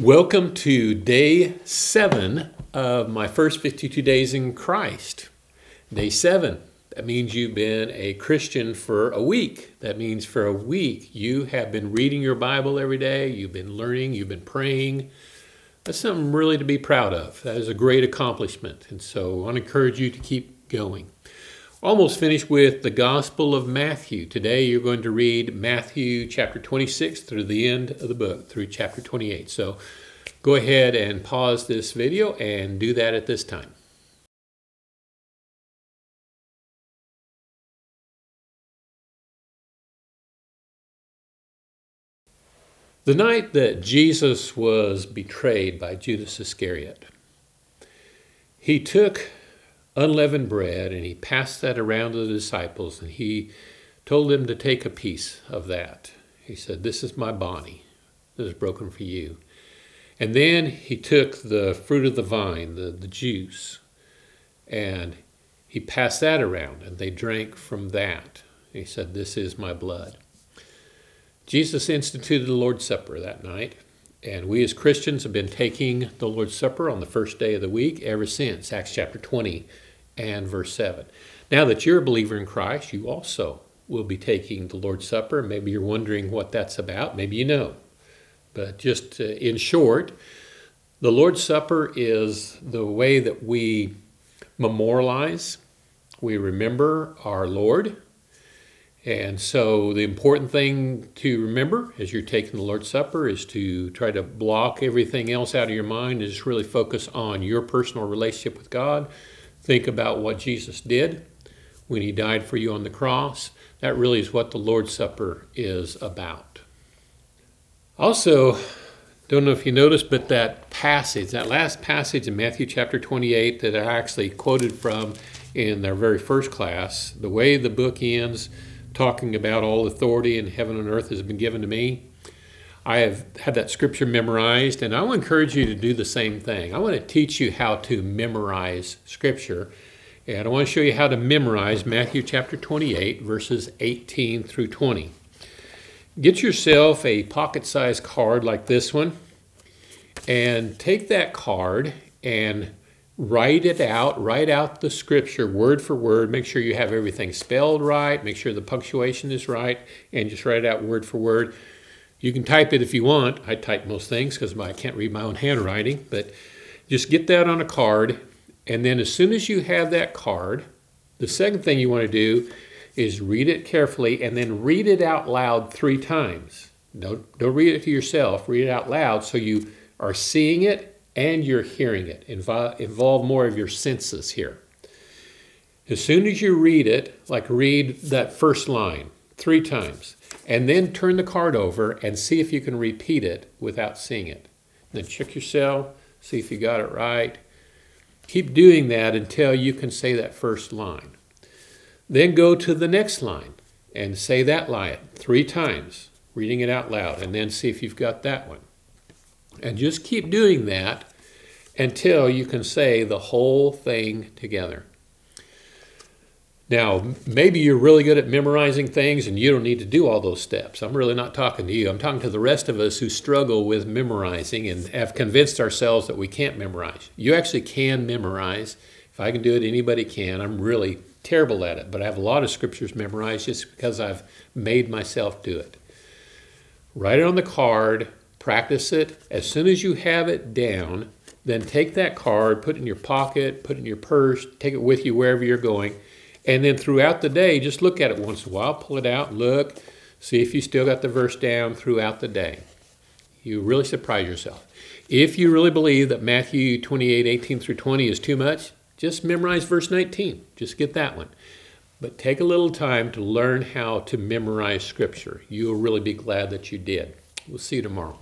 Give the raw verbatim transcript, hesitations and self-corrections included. Welcome to day seven of my first fifty-two days in Christ. Day seven, that means you've been a Christian for a week. That means for a week you have been reading your Bible every day, you've been learning, you've been praying. That's something really to be proud of. That is a great accomplishment. And so I want to encourage you to keep going. Almost finished with the Gospel of Matthew. Today you're going to read Matthew chapter twenty-six through the end of the book, through chapter twenty-eight. So go ahead and pause this video and do that at this time. The night that Jesus was betrayed by Judas Iscariot, he took unleavened bread, and he passed that around to the disciples, and he told them to take a piece of that. He said, "This is my body that is broken for you." And then he took the fruit of the vine, the, the juice, and he passed that around, and they drank from that. He said, "This is my blood." Jesus instituted the Lord's Supper that night, and we as Christians have been taking the Lord's Supper on the first day of the week ever since, Acts chapter twenty. And verse seven. Now that you're a believer in Christ, you also will be taking the Lord's Supper. Maybe you're wondering what that's about. Maybe you know. But just in short, the Lord's Supper is the way that we memorialize, we remember our Lord. And so the important thing to remember as you're taking the Lord's Supper is to try to block everything else out of your mind and just really focus on your personal relationship with God. Think about what Jesus did when he died for you on the cross. That really is what the Lord's Supper is about. Also, don't know if you noticed, but that passage, that last passage in Matthew chapter twenty-eight that I actually quoted from in their very first class, the way the book ends, talking about all authority in heaven and earth has been given to me. I have had that scripture memorized, and I want to encourage you to do the same thing. I want to teach you how to memorize scripture, and I want to show you how to memorize Matthew chapter twenty-eight, verses eighteen through twenty. Get yourself a pocket-sized card like this one, and take that card and write it out, write out the scripture word for word. Make sure you have everything spelled right, make sure the punctuation is right, and just write it out word for word. You can type it if you want. I type most things because I can't read my own handwriting, but just get that on a card. And then as soon as you have that card, the second thing you want to do is read it carefully and then read it out loud three times. Don't, don't read it to yourself. Read it out loud so you are seeing it and you're hearing it. Invo- involve more of your senses here. As soon as you read it, like read that first line three times, and then turn the card over and see if you can repeat it without seeing it. Then check yourself, see if you got it right. Keep doing that until you can say that first line. Then go to the next line and say that line three times, reading it out loud, and then see if you've got that one. And just keep doing that until you can say the whole thing together. Now, maybe you're really good at memorizing things and you don't need to do all those steps. I'm really not talking to you. I'm talking to the rest of us who struggle with memorizing and have convinced ourselves that we can't memorize. You actually can memorize. If I can do it, anybody can. I'm really terrible at it, but I have a lot of scriptures memorized just because I've made myself do it. Write it on the card, practice it. As soon as you have it down, then take that card, put it in your pocket, put it in your purse, take it with you wherever you're going. And then throughout the day, just look at it once in a while, pull it out, look, see if you still got the verse down throughout the day. You really surprise yourself. If you really believe that Matthew twenty-eight, eighteen through twenty is too much, just memorize verse nineteen. Just get that one. But take a little time to learn how to memorize scripture. You'll really be glad that you did. We'll see you tomorrow.